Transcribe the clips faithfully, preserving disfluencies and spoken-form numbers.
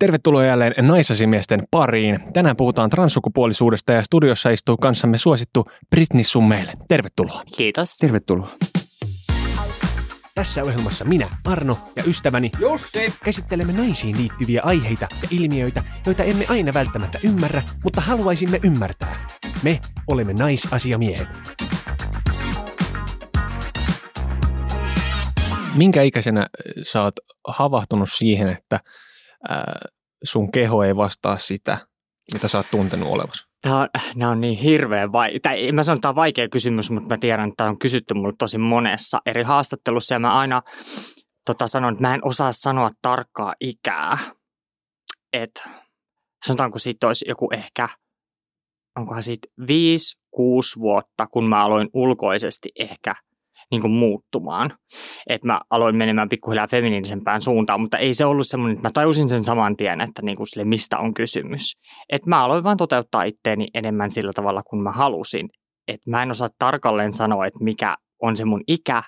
Tervetuloa jälleen naisasimiesten pariin. Tänään puhutaan transsukupuolisuudesta ja studiossa istuu kanssamme suosittu Britney Summele. Tervetuloa. Kiitos. Tervetuloa. Tässä ohjelmassa minä, Arno ja ystäväni Jussi käsittelemme naisiin liittyviä aiheita ja ilmiöitä, joita emme aina välttämättä ymmärrä, mutta haluaisimme ymmärtää. Me olemme naisasiamiehet. Minkä ikäisenä sä oot havahtunut siihen, että sun keho ei vastaa sitä, mitä sä oot tuntenut olevasi? Nämä on, nämä on niin hirveän vai... Tai en mä sano, että tämä on vaikea kysymys, mutta mä tiedän, että tämä on kysytty mulle tosi monessa eri haastattelussa. Ja mä aina tota, sanon, että mä en osaa sanoa tarkkaa ikää. Että sanotaanko siitä olisi joku ehkä, onkohan siitä viisi, kuusi vuotta, kun mä aloin ulkoisesti ehkä niin kuin muuttumaan. Että mä aloin menemään pikkuhiljaa feminiinisempään suuntaan, mutta ei se ollut semmoinen, että mä tajusin sen saman tien, että niin kuin sille mistä on kysymys. Että mä aloin vaan toteuttaa itteeni enemmän sillä tavalla, kun mä halusin. Että mä en osaa tarkalleen sanoa, että mikä on se mun ikä,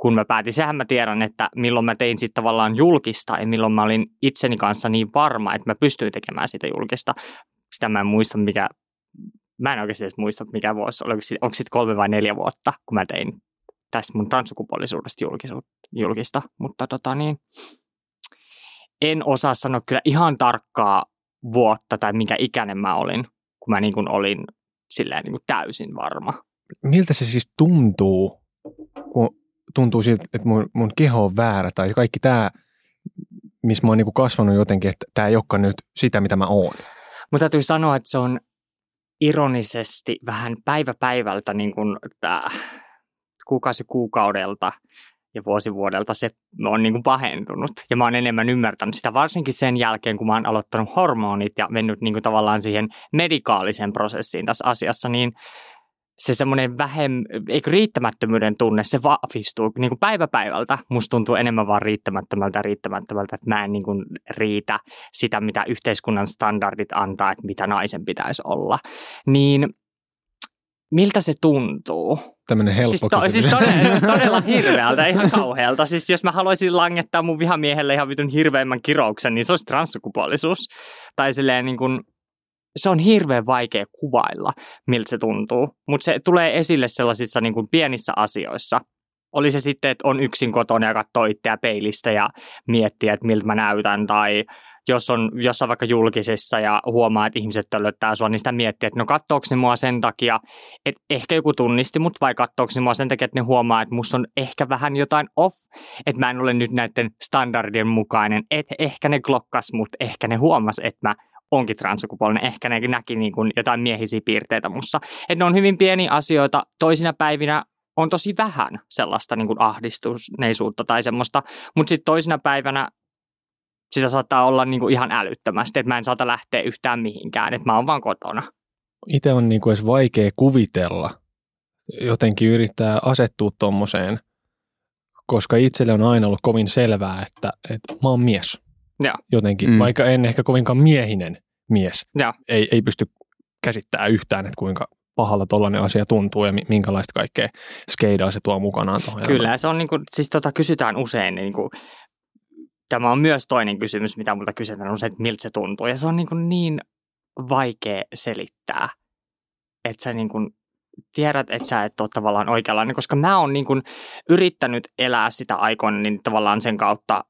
kun mä päätin. Sehän mä tiedän, että milloin mä tein sitten tavallaan julkista ja milloin mä olin itseni kanssa niin varma, että mä pystyin tekemään sitä julkista. Sitä mä en muista, mikä, mä en oikeasti edes muista, mikä vuosi, onko sitten kolme vai neljä vuotta, kun mä tein tästä mun transsukupuolisuudesta julkista, mutta tota niin, en osaa sanoa kyllä ihan tarkkaa vuotta tai minkä ikäinen mä olin, kun mä niin kuin olin silleen niin kuin täysin varma. Miltä se siis tuntuu, kun tuntuu siltä, että mun, mun keho on väärä tai kaikki tämä, missä mä oon niin kuin kasvanut jotenkin, että tämä ei olekaan nyt sitä, mitä mä oon? Mun täytyy sanoa, että se on ironisesti vähän päivä päivältä niin kuin tää kuukausi kuukaudelta ja vuosivuodelta se on niin kuin pahentunut. Ja mä oon enemmän ymmärtänyt sitä, varsinkin sen jälkeen, kun mä oon aloittanut hormonit ja mennyt niin kuin tavallaan siihen medikaaliseen prosessiin tässä asiassa, niin se semmoinen vähem, eikö riittämättömyyden tunne, se vahvistuu niin kuin päivä päivältä. Musta tuntuu enemmän vaan riittämättömältä riittämättömältä, että mä en niin kuin riitä sitä, mitä yhteiskunnan standardit antaa, että mitä naisen pitäisi olla. Niin miltä se tuntuu? Tämmöinen helppo siis to, kysymys. Siis todella, siis todella hirveältä, ihan kauhealta. Siis jos mä haluaisin langettaa mun vihamiehelle ihan vitun hirveimmän kirouksen, niin se olisi transsukupuolisuus. Tai silleen niin kuin, se on hirveän vaikea kuvailla, miltä se tuntuu. Mutta se tulee esille sellaisissa niin kuin pienissä asioissa. Oli se sitten, että on yksin kotona ja katsoo itseä peilistä ja miettii, että miltä mä näytän tai jos on jossain vaikka julkisessa ja huomaa, että ihmiset töllöttää sua, niin sitä miettii, että no katsooko ne mua sen takia, että ehkä joku tunnisti mut vai katsooko ne mua sen takia, että ne huomaa, että musta on ehkä vähän jotain off, että mä en ole nyt näiden standardien mukainen, että ehkä ne glokkas mut, ehkä ne huomas, että mä onkin transsukupuolinen, ehkä ne näki niin kuin jotain miehisiä piirteitä mussa. Että ne on hyvin pieniä asioita, toisina päivinä on tosi vähän sellaista niin kuin ahdistuneisuutta tai semmoista, mutta sitten toisina päivänä sitä saattaa olla niinku ihan älyttömästi, että mä en saata lähteä yhtään mihinkään, että mä oon vaan kotona. Itse on niinku edes vaikea kuvitella, jotenkin yrittää asettua tommoseen, koska itselle on aina ollut kovin selvää, että, että mä oon mies. Ja jotenkin, mm. vaikka en ehkä kovinkaan miehinen mies. Ja ei, ei pysty käsittämään yhtään, että kuinka pahalla tollainen asia tuntuu ja minkälaista kaikkea skeidaa se tuo mukanaan. Kyllä, se on niinku, siis tota kysytään usein niinku. Tämä on myös toinen kysymys, mitä multa kysytään on se, että miltä se tuntuu. Ja se on niin, kuin niin vaikea selittää, että sä niin kuin tiedät, että sä et ole tavallaan oikeanlainen. Koska mä oon niin kuin yrittänyt elää sitä aikoina, niin tavallaan sen kautta,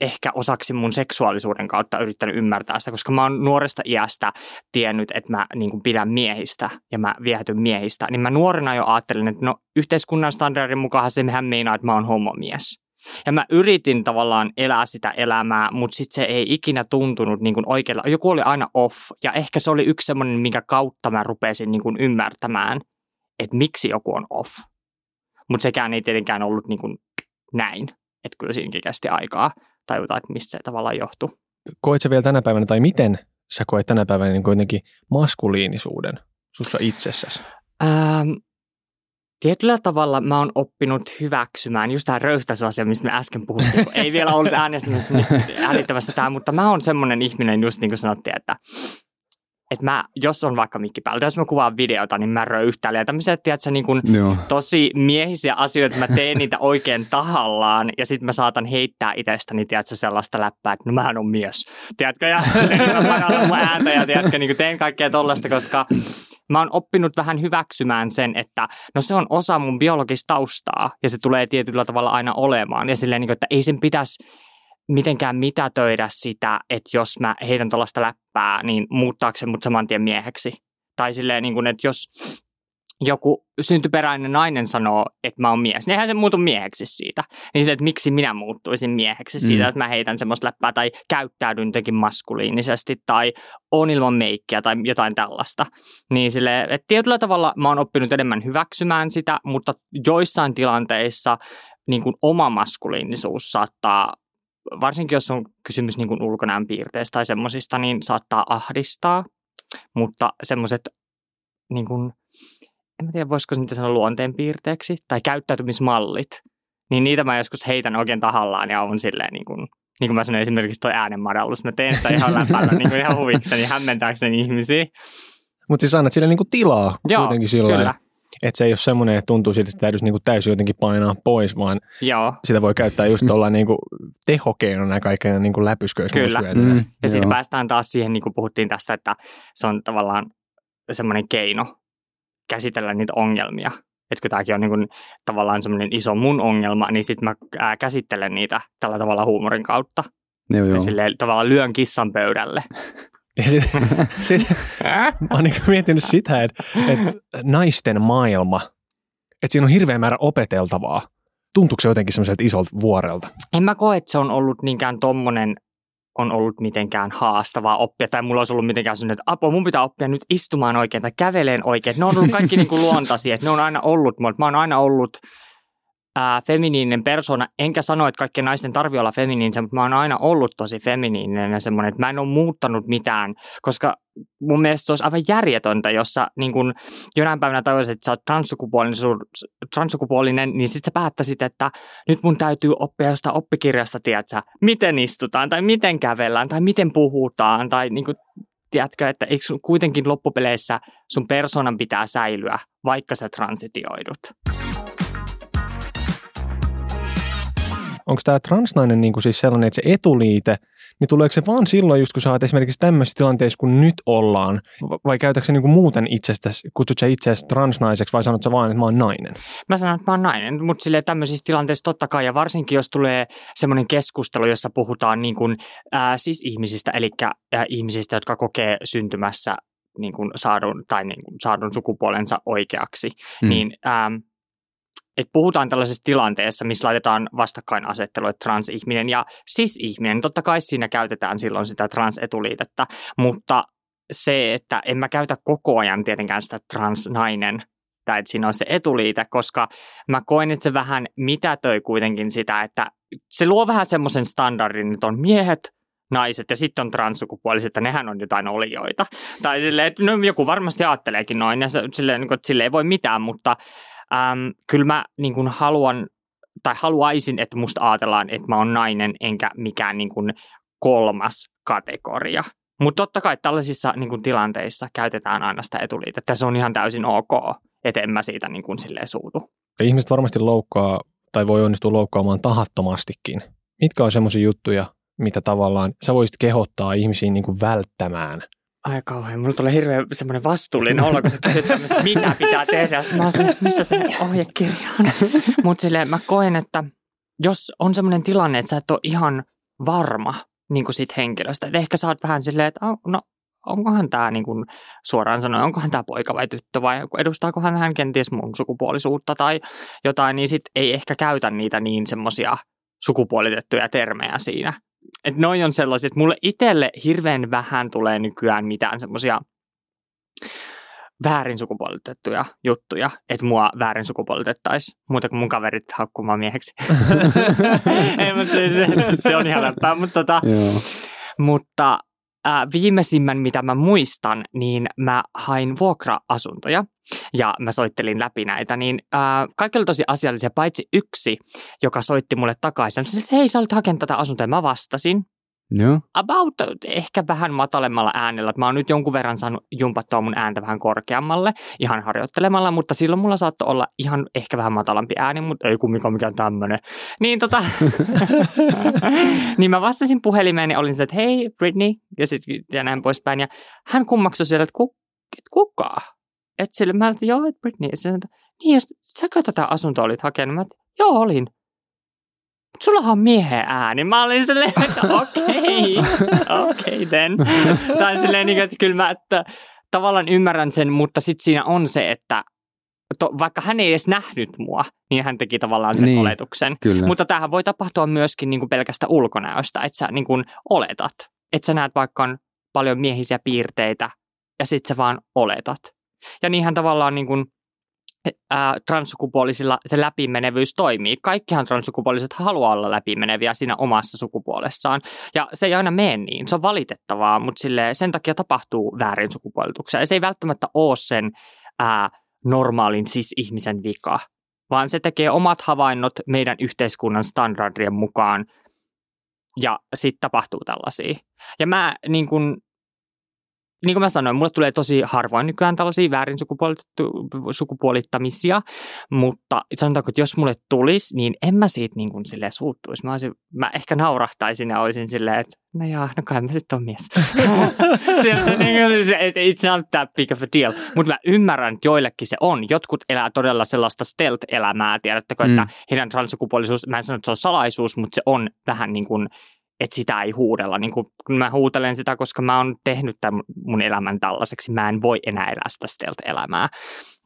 ehkä osaksi mun seksuaalisuuden kautta yrittänyt ymmärtää sitä. Koska mä oon nuoresta iästä tiennyt, että mä niin kuin pidän miehistä ja mä viehätyn miehistä. Niin mä nuorena jo ajattelin, että no yhteiskunnan standardin mukaan se mehän meinaa, että mä oon homomies. Ja mä yritin tavallaan elää sitä elämää, mutta sitten se ei ikinä tuntunut niin kuin oikealla. Joku oli aina off ja ehkä se oli yksi semmoinen, minkä kautta mä rupesin niin kuin ymmärtämään, että miksi joku on off. Mutta sekään ei tietenkään ollut niin kuin näin, että kyllä siinäkin kesti aikaa tajuta, että mistä se tavallaan johtuu. Koet sä vielä tänä päivänä tai miten sä koet tänä päivänä niin kuitenkin maskuliinisuuden sussa itsessäsi? Ähm. Tietyllä tavalla mä oon oppinut hyväksymään just tämä röyhtäisyasia, mistä me äsken puhuttiin, ei vielä ollut äänestämässä äänittämässä tämä, mutta mä oon semmoinen ihminen, just niin kuin sanottiin, että että mä, jos on vaikka mikki päältä, jos mä kuvaan videota, niin mä röyhtäilen. Ja tämmöiset, tiedätkö, niin kun tosi miehisiä asioita, mä teen niitä oikein tahallaan. Ja sitten mä saatan heittää itsestäni, tiedätkö, sellaista läppää, että no mähän on mies. Tiedätkö, ja mä katon mun ääntä ja tiedätkö, niin teen kaikkea tollaista, koska mä oon oppinut vähän hyväksymään sen, että no se on osa mun biologista taustaa. Ja se tulee tietyllä tavalla aina olemaan. Ja silleen, että ei sen pitäisi mitenkään mitätöidä sitä, että jos mä heitän tuollaista läppää, niin muuttaako se mut saman tien mieheksi? Tai silleen, että jos joku syntyperäinen nainen sanoo, että mä oon mies, niin eihän se muutu mieheksi siitä. Niin se, että miksi minä muuttuisin mieheksi siitä, mm. että mä heitän semmoista läppää tai käyttäydyn jotenkin maskuliinisesti tai on ilman meikkiä tai jotain tällaista. Niin silleen, että tietyllä tavalla mä oon oppinut enemmän hyväksymään sitä, mutta joissain tilanteissa niin kuin oma maskuliinisuus saattaa, varsinkin jos on kysymys niin kuin ulkonäön piirteistä tai semmoisista, niin saattaa ahdistaa, mutta semmoiset, niin kuin, en mä tiedä voisiko niitä sanoa luonteenpiirteeksi tai käyttäytymismallit, niin niitä mä joskus heitän oikein tahallaan ja on silleen niin kuin, niin kuin mä sanoin esimerkiksi toi äänenmadallus, mä teen sitä ihan läpällä niin kuin ihan huvikseni, hämmentääkseni ihmisiä. Mutta siis annat sille niin kuin tilaa kuitenkin sillä tavalla. Että se ei ole semmoinen, että tuntuu siltä, että täytyisi niinku täysin jotenkin painaa pois, vaan joo. sitä voi käyttää just tuolla niinku tehokeinona kaikkea niinku läpysköissä. Kyllä. Mm, ja joo. siitä päästään taas siihen, niin kuin puhuttiin tästä, että se on tavallaan semmoinen keino käsitellä niitä ongelmia. Että kun tämäkin on niin kuin tavallaan semmoinen iso mun ongelma, niin sitten mä käsittelen niitä tällä tavalla huumorin kautta. Joo, joo. Silleen tavallaan lyön kissan pöydälle. Ja sit, sit, mä oon niinku miettinyt sitä, että et naisten maailma, että siinä on hirveä määrä opeteltavaa. Tuntuuko se jotenkin semmoiselta isolta vuorelta? En mä koe, että se on ollut niinkään tommonen, on ollut mitenkään haastavaa oppia. Tai mulla olisi ollut mitenkään semmoinen, että apua, mun pitää oppia nyt istumaan oikein tai käveleen oikein. Ne on ollut kaikki niinku luontaisia, että ne on aina ollut. Mä oon aina ollut ää, feminiininen persona. Enkä sano, että kaikkien naisten tarvitsee olla feminiinisiä, mutta mä oon aina ollut tosi feminiininen ja semmoinen, että mä en ole muuttanut mitään, koska mun mielestä se olisi aivan järjetöntä, jos sä niin kun jonain päivänä tajuisit, että sä oot transsukupuolinen, transsukupuolinen niin sit sä päättäisit, että nyt mun täytyy oppia jostain oppikirjasta, tiedätkö, miten istutaan tai miten kävellään tai miten puhutaan tai niin kun, tiedätkö, että eikö kuitenkin loppupeleissä sun persoonan pitää säilyä, vaikka sä transitioidut. Onko tämä transnainen niin kuin siis sellainen, että se etuliite, niin tuleeko se vaan silloin, just kun sä oot esimerkiksi tämmöisessä tilanteessa, kun nyt ollaan, vai käytätkö se niin kuin muuten itsestäsi, kutsut sä itseäsi transnaiseksi vai sanot sä vaan, että mä oon nainen? Mä sanon, että mä oon nainen, mutta silleen tämmöisissä tilanteissa totta kai, ja varsinkin jos tulee semmoinen keskustelu, jossa puhutaan niin kuin, ää, sis-ihmisistä, eli ää, ihmisistä, jotka kokee syntymässä niin kuin saadun, tai niin kuin saadun sukupuolensa oikeaksi, mm. niin... Ää, että puhutaan tällaisessa tilanteessa, missä laitetaan vastakkainasettelu, että transihminen ja sis-ihminen. Totta kai siinä käytetään silloin sitä transetuliitettä, mutta se, että en mä käytä koko ajan tietenkään sitä transnainen, tai että siinä on se etuliite, koska mä koen, että se vähän mitätöi kuitenkin sitä, että se luo vähän semmoisen standardin, että on miehet, naiset ja sitten on transsukupuoliset, että nehän on jotain olioita. Tai silleen, että no, joku varmasti ajatteleekin noin, ja silleen, että sille ei voi mitään, mutta... Äm, kyllä mä niin kun haluan, tai haluaisin, että musta ajatellaan, että mä oon nainen, enkä mikään niin kun kolmas kategoria. Mutta totta kai tällaisissa niin kun tilanteissa käytetään aina sitä etuliitettä. Se on ihan täysin ok, että en mä siitä niin kun silleen suutu. Ihmiset varmasti loukkaa, tai voi onnistua loukkaamaan tahattomastikin. Mitkä on semmoisia juttuja, mitä tavallaan sä voisit kehottaa ihmisiin niin kun välttämään? Ai kauhean, mulla tulee hirveän semmoinen vastuullinen olla, kun sä kysyt tämmöistä, mitä pitää tehdä. Sitten mä oon sanonut, missä se ohjekirja on. Mutta silleen mä koen, että jos on semmoinen tilanne, että sä et ole ihan varma niin kuin siitä henkilöstä. Et ehkä sä oot vähän silleen, että no onkohan tää niin kuin suoraan sanoen, onkohan tää poika vai tyttö vai edustaakohan hän kenties mun sukupuolisuutta tai jotain. Niin sit ei ehkä käytä niitä niin semmoisia sukupuolitettuja termejä siinä. Että noi on sellaisia, että mulle itselle hirveän vähän tulee nykyään mitään semmoisia väärin sukupuolitettuja juttuja, että mua väärin sukupuolitettaisiin. Muuta kuin mun kaverit haukkumaan mieheksi. Ei, mutta se, se on ihan läppää. Mutta, tota, mutta ää, viimeisimmän, mitä mä muistan, niin mä hain vuokra-asuntoja. Ja mä soittelin läpi näitä, niin ää, kaikki oli tosi asiallisia, paitsi yksi, joka soitti mulle takaisin. Mä sanoin, että hei, sä olet hakenut tätä asuntoa, ja mä vastasin. Joo. About ehkä vähän matalemmalla äänellä. Mä oon nyt jonkun verran saanut jumpattua mun ääntä vähän korkeammalle, ihan harjoittelemalla, mutta silloin mulla saattoi olla ihan ehkä vähän matalampi ääni, mutta ei kumminkaan mikään tämmönen. Niin tota, niin mä vastasin puhelimeen ja olin se, että hei Britney, ja sitten ja näin poispäin. Ja hän kummaksui siellä, että ku, et kuka? Että sille mä ajattelin, joo, että Britney. Ja sitten, niin jos säkö tätä asuntoa olit hakenut? Mä ajattelin, joo olin. Sullahan on miehen ääni. Mä olin silleen, että okei, okay, okei okay then. Tai silleen, että kyllä mä että, tavallaan ymmärrän sen, mutta sitten siinä on se, että to, vaikka hän ei edes nähnyt mua, niin hän teki tavallaan sen niin, oletuksen. Kyllä. Mutta tämähän voi tapahtua myöskin niin kuin pelkästä ulkonäöstä, että sä niin kuin oletat. Että sä näet vaikka on paljon miehisiä piirteitä ja sitten sä vaan oletat. Ja niinhän tavallaan niin kuin transsukupuolisilla se läpimenevyys toimii. Kaikkihan transsukupuoliset haluaa olla läpimeneviä siinä omassa sukupuolessaan. Ja se ei aina mene niin. Se on valitettavaa, mutta sille, sen takia tapahtuu väärin sukupuolituksia. Ja se ei välttämättä ole sen ää, normaalin cis-ihmisen vika, vaan se tekee omat havainnot meidän yhteiskunnan standardien mukaan. Ja sitten tapahtuu tällaisia. Ja mä niin kun Niin kuin mä sanoin, mulle tulee tosi harvoin nykyään tällaisia väärin sukupuolittamisia, mutta sanotaanko, että jos mulle tulisi, niin en mä siitä niin kuin silleen suuttuisi. Mä, olisin, mä ehkä naurahtaisin ja olisin silleen, että no jaa, no kai mä sitten on mies. It's not that big of a deal. Mutta mä ymmärrän, että joillekin se on. Jotkut elää todella sellaista stealth-elämää, tiedättekö, että mm. heidän transsukupuolisuus, mä en sano, että se on salaisuus, mutta se on vähän niin kuin että sitä ei huudella. Niin kun mä huutelen sitä, koska mä oon tehnyt tämän mun elämän tällaiseksi. Mä en voi enää elää sitä stealth elämää.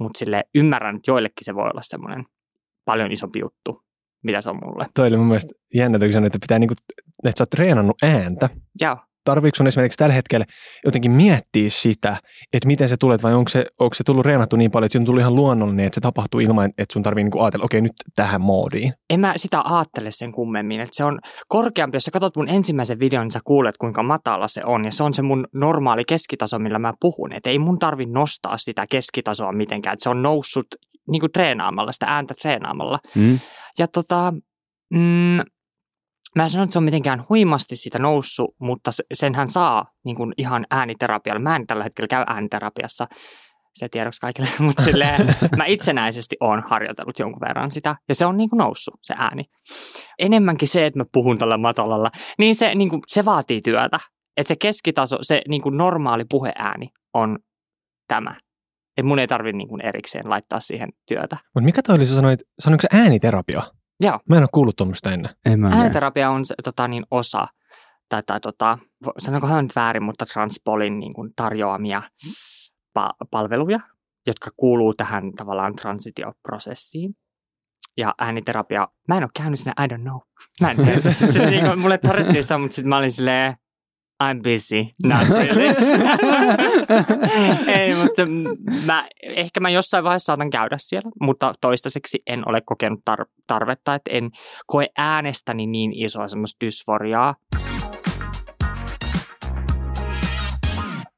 Mutta silleen ymmärrän, että joillekin se voi olla semmoinen paljon isompi juttu, mitä se on mulle. Toi oli mun mielestä jännä, että pitää niinku, että sä oot treenannut ääntä. Joo. Tarviiko sun esimerkiksi tällä hetkellä jotenkin miettiä sitä, että miten se tulet vai onko se, onko se tullut reenattu niin paljon, että on tullut ihan luonnollinen, että se tapahtuu ilman, että sun tarvii niinku ajatella, okei okay, nyt tähän moodiin. En mä sitä ajattele sen kummemmin, että se on korkeampi, jos sä katsot mun ensimmäisen videon, niin sä kuulet kuinka matala se on ja se on se mun normaali keskitaso, millä mä puhun, että ei mun tarvi nostaa sitä keskitasoa mitenkään, että se on noussut niinku treenaamalla, sitä ääntä treenaamalla mm. ja tota... Mm, Mä en sano, että se on mitenkään huimasti sitä noussut, mutta senhän saa niin kuin ihan ääniterapialla. Mä en tällä hetkellä käy ääniterapiassa, se tiedoksi kaikille, mutta silleen, mä itsenäisesti oon harjoitellut jonkun verran sitä. Ja se on niin kuin noussut, se ääni. Enemmänkin se, että mä puhun tällä matalalla, niin se, niin kuin, se vaatii työtä. Että se keskitaso, se niin kuin normaali puheääni on tämä. Että mun ei tarvitse niin kuin erikseen laittaa siihen työtä. Mutta mikä toi oli, sä sanoit, sanoitko sä ääniterapia? Joo. Mä en ole kuullut tuommoista ennen. Ääniterapia on tota, niin, osa, tai, tai tota, sanoinkohan nyt väärin, mutta transpolin niin kuin, tarjoamia pa- palveluja, jotka kuuluu tähän tavallaan transitioprosessiin. Ja ääniterapia, mä en ole käynyt siinä, I don't know. Mä en tiedä. Siis, niin kuin, mulle tarvittiin sitä, mutta sitten mä olin silleen, I'm busy, not really. Ei, mutta mä, ehkä mä jossain vaiheessa saatan käydä siellä, mutta toistaiseksi en ole kokenut tar- tarvetta, että en koe äänestäni niin isoa semmoista dysforiaa.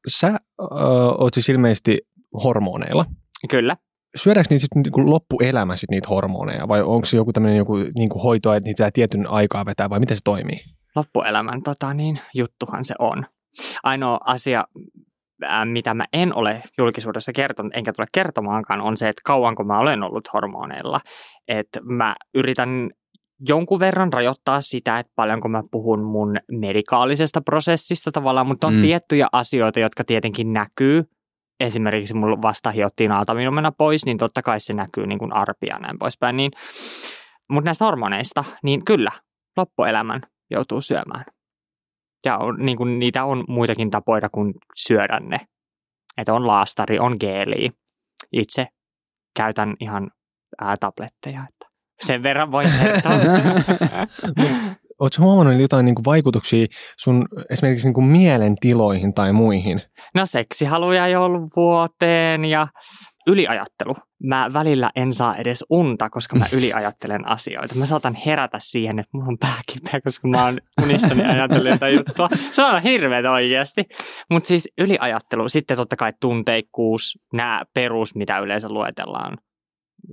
Sä ö, oot siis ilmeisesti hormoneilla. Kyllä. Syödäänkö niitä sitten niinku loppuelämä sit niitä hormoneja vai onko se joku tämmöinen joku niinku hoitoa, että niitä tietyn aikaa vetää vai miten se toimii? Loppuelämän tota, niin, juttuhan se on. Ainoa asia, ää, mitä mä en ole julkisuudessa kertonut, enkä tule kertomaankaan, on se, että kauanko mä olen ollut hormoneilla. Et mä yritän jonkun verran rajoittaa sitä, että paljonko mä puhun mun medikaalisesta prosessista tavallaan, mutta on mm. tiettyjä asioita, jotka tietenkin näkyy. Esimerkiksi mulla vasta hiottiin aaltaminumena pois, niin totta kai se näkyy niin kuin arpia ja näin poispäin. Niin, mutta näistä hormoneista, niin kyllä, loppuelämän joutuu syömään. Ja on, niin kuin, niitä on muitakin tapoja kuin syödä ne. Että on laastari, on geeliä. Itse käytän ihan ää, tabletteja. Että sen verran voi kertoa. Oletko huomannut jotain niin kuin vaikutuksia sun esimerkiksi niin kuin mielentiloihin tai muihin? No seksihaluja jo ollut vuoteen ja yliajattelu. Mä välillä en saa edes unta, koska mä yliajattelen asioita. Mä saatan herätä siihen, että mulla on pääkipeä, koska mä oon unistani ajatellut jotain juttua. Se on hirveätä oikeasti. Mutta siis yliajattelu, sitten totta kai tunteikkuus, nämä perus, mitä yleensä luetellaan.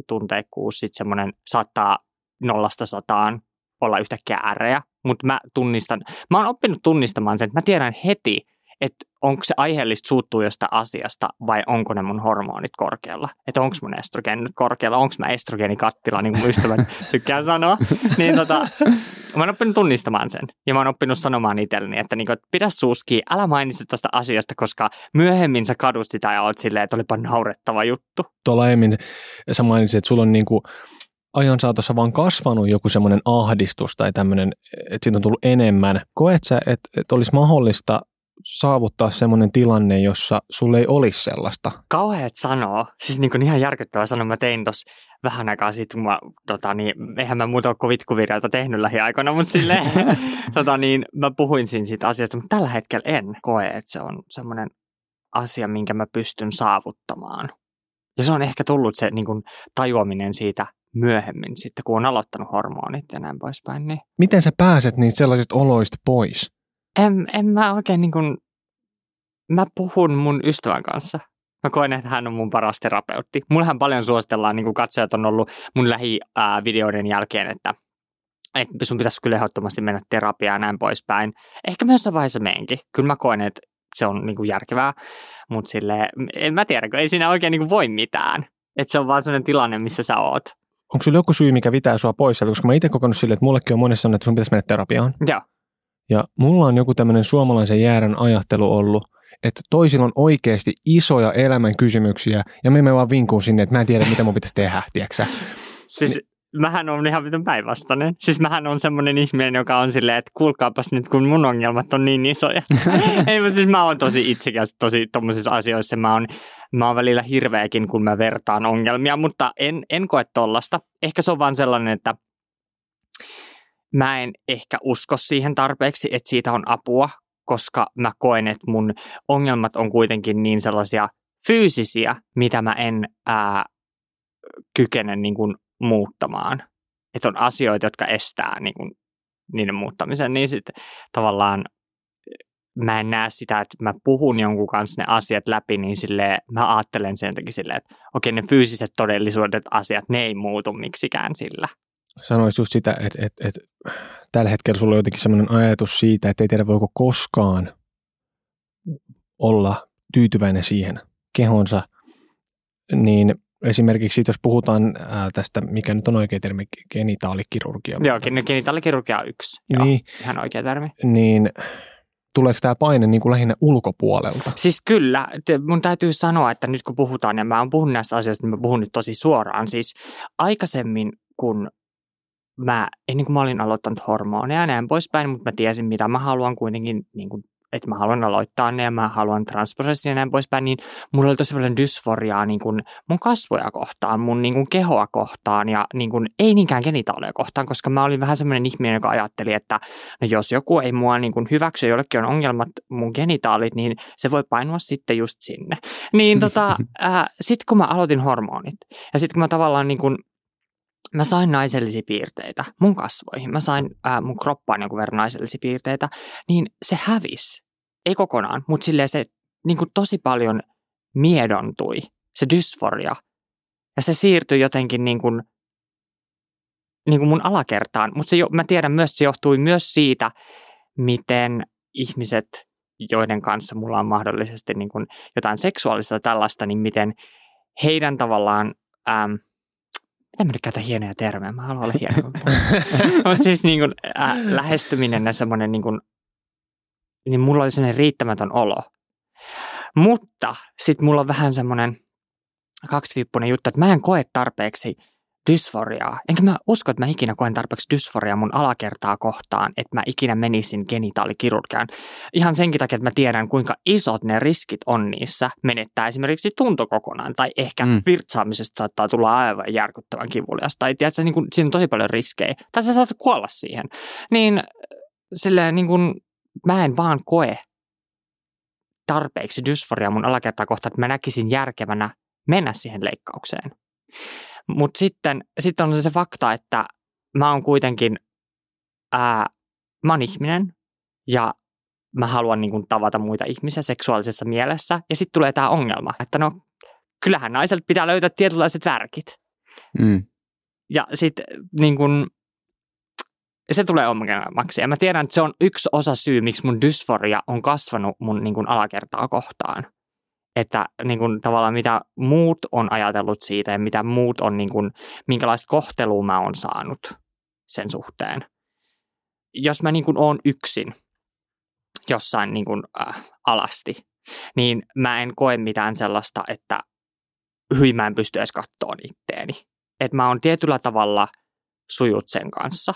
Tunteikkuus, sitten semmoinen sataa nollasta sataan olla yhtäkkiä äreä. mutta mä tunnistan, mä oon oppinut tunnistamaan sen, että mä tiedän heti, että onko se aiheellista suuttua jostain asiasta vai onko ne mun hormonit korkealla. Että onko mun estrogeenit korkealla, onko mä estrogeenikattila, niin kuin ystävät tykkää sanoa. Niin tota, mä oon oppinut tunnistamaan sen ja mä oon oppinut sanomaan itselleni, että, niin kuin, että pidä suuski, älä mainitse tästä asiasta, koska myöhemmin sä kadut sitä ja oot silleen, että olipa naurettava juttu. Tuolla aiemmin sä mainitsit, että sulla on niin kuin ajan saatossa vaan kasvanut joku semmoinen ahdistus tai tämmöinen, että siitä on tullut enemmän. Koet sä, että, että olisi mahdollista saavuttaa semmoinen tilanne, jossa sulle ei olisi sellaista? Kauheat sanoo. Siis niin kuin ihan järkyttävä sanoa. Mä tein tossa vähän aikaa sitten, kun mä, tota niin, eihän mä muuta ole kuin vitkuvirjalta tehnyt lähiaikoina, mutta silleen, tota niin, mä puhuin siinä siitä asiasta, mutta tällä hetkellä en koe, että se on semmoinen asia, minkä mä pystyn saavuttamaan. Ja se on ehkä tullut se niin kuin tajuaminen siitä myöhemmin sitten, kun on aloittanut hormonit ja näin poispäin. Niin. Miten sä pääset niistä sellaisista oloista pois? En, en mä oikein niin kuin, mä puhun mun ystävän kanssa. Mä koen, että hän on mun paras terapeutti. Mullahan paljon suositellaan, niin kuin katsojat on ollut mun lähivideoiden jälkeen, että, että sun pitäisi kyllä ehdottomasti mennä terapiaan ja näin poispäin. Ehkä mä jossain vaiheessa meenkin. Kyllä mä koen, että se on niin kuin järkevää, mutta silleen, en mä tiedä, kun ei siinä oikein niin kuin voi mitään. Että se on vaan sellainen tilanne, missä sä oot. Onko sulla joku syy, mikä vitää sua pois? Koska mä itse kokenut silleen, että mullekin on monessa sanonut, että sun pitäisi mennä terapiaan. Joo. Ja mulla on joku tämmöinen suomalaisen jäärän ajattelu ollut, että toisilla on oikeasti isoja elämän kysymyksiä ja me emme vaan vinkuun sinne, että mä en tiedä, mitä mun pitäisi tehdä, tiiäksä. Siis ne... mähän on ihan mitään päinvastainen. Siis mähän on semmoinen ihminen, joka on silleen, että kuulkaapas nyt, kun mun ongelmat on niin isoja. Ei, mutta siis mä oon tosi itsekäs tosi tommosissa asioissa. Mä oon, mä oon välillä hirveäkin, kun mä vertaan ongelmia, mutta en, en koe tollasta. Ehkä se on vaan sellainen, että mä en ehkä usko siihen tarpeeksi, että siitä on apua, koska mä koen, että mun ongelmat on kuitenkin niin sellaisia fyysisiä, mitä mä en ää, kykene niin kuin muuttamaan. Että on asioita, jotka estää niin kuin niiden muuttamisen, niin sitten tavallaan mä en näe sitä, että mä puhun jonkun kanssa ne asiat läpi, niin silleen, mä ajattelen sen takia silleen, että okei, ne fyysiset todellisuudet, asiat, ne ei muutu miksikään sillä. Sanoisin just sitä, että, että, että tällä hetkellä sulla on jotenkin sellainen ajatus siitä, että ei tiedä voiko koskaan olla tyytyväinen siihen kehonsa, niin esimerkiksi jos puhutaan tästä, mikä nyt on oikea termi, genitaalikirurgia. Joo, genitaalikirurgia on yksi. Joo, niin, ihan oikea termi. Niin tuleeko tämä paine niin kuin lähinnä ulkopuolelta? Siis kyllä. Mun täytyy sanoa, että nyt kun puhutaan, ja mä oon puhunut näistä asioista, niin mä puhun nyt tosi suoraan. Siis aikaisemmin, kun Mä, ennen kuin mä olin aloittanut hormoneja ja näin poispäin, mutta mä tiesin, mitä mä haluan kuitenkin, niin kuin, että mä haluan aloittaa ne ja mä haluan transprosessia ja näin poispäin, niin mulla oli tosi paljon dysforiaa niin kuin mun kasvoja kohtaan, mun niin kuin kehoa kohtaan ja niin kuin, ei niinkään genitaaleja kohtaan, koska mä olin vähän semmoinen ihminen, joka ajatteli, että no jos joku ei mua niin kuin hyväksy, jollekin on ongelmat mun genitaalit, niin se voi painua sitten just sinne. Niin tota, äh, sitten kun mä aloitin hormonit ja sitten kun mä tavallaan niin kuin mä sain naisellisia piirteitä mun kasvoihin. Mä sain ää, mun kroppaan jonkun verran naisellisia piirteitä. Niin se hävisi. Ei kokonaan, mutta silleen se niin kuin tosi paljon miedontui. Se dysforia. Ja se siirtyi jotenkin niin kuin, niin kuin mun alakertaan. Mutta mä tiedän myös, että se johtui myös siitä, miten ihmiset, joiden kanssa mulla on mahdollisesti niin kuin jotain seksuaalista tällaista, niin miten heidän tavallaan... Äm, Mitä mä nyt käytän hienoja termejä? Mä haluan olla hienoja. Mutta siis niin kun, äh, lähestyminen ja semmoinen, niin kun, niin mulla oli semmoinen riittämätön olo. Mutta sitten mulla on vähän semmoinen kaksipiippunen juttu, että mä en koe tarpeeksi dysforiaa. Enkä mä usko, että mä ikinä koen tarpeeksi dysforiaa mun alakertaa kohtaan, että mä ikinä menisin genitaalikirurgiaan. Ihan senkin takia, että mä tiedän, kuinka isot ne riskit on niissä menettää esimerkiksi tunto kokonaan. Tai ehkä mm. virtsaamisesta saattaa tulla aivan järkyttävän kivulias. Tai tiedätkö, niin kun, siinä on tosi paljon riskejä. Tai sä saat kuolla siihen. Niin silleen niin kun, mä en vaan koe tarpeeksi dysforiaa mun alakertaa kohtaan, että mä näkisin järkevänä mennä siihen leikkaukseen. Mutta sitten sit on se fakta, että mä oon kuitenkin, ää, mä oon ihminen ja mä haluan niinku tavata muita ihmisiä seksuaalisessa mielessä. Ja sitten tulee tämä ongelma, että no kyllähän naiselta pitää löytää tietynlaiset värkit. Mm. Ja sitten niinku, Se tulee ongelmaksi. Ja mä tiedän, että se on yksi osa syy, miksi mun dysforia on kasvanut mun niin kuin alakertaa kohtaan. Että niin kuin, tavallaan mitä muut on ajatellut siitä ja mitä muut on, niin kuin, minkälaista kohtelua mä oon saanut sen suhteen. Jos mä niin kuin oon yksin jossain niin kuin, äh, alasti, niin mä en koe mitään sellaista, että hyi mä en pysty edes kattoon itteeni. Että mä oon tietyllä tavalla sujut sen kanssa.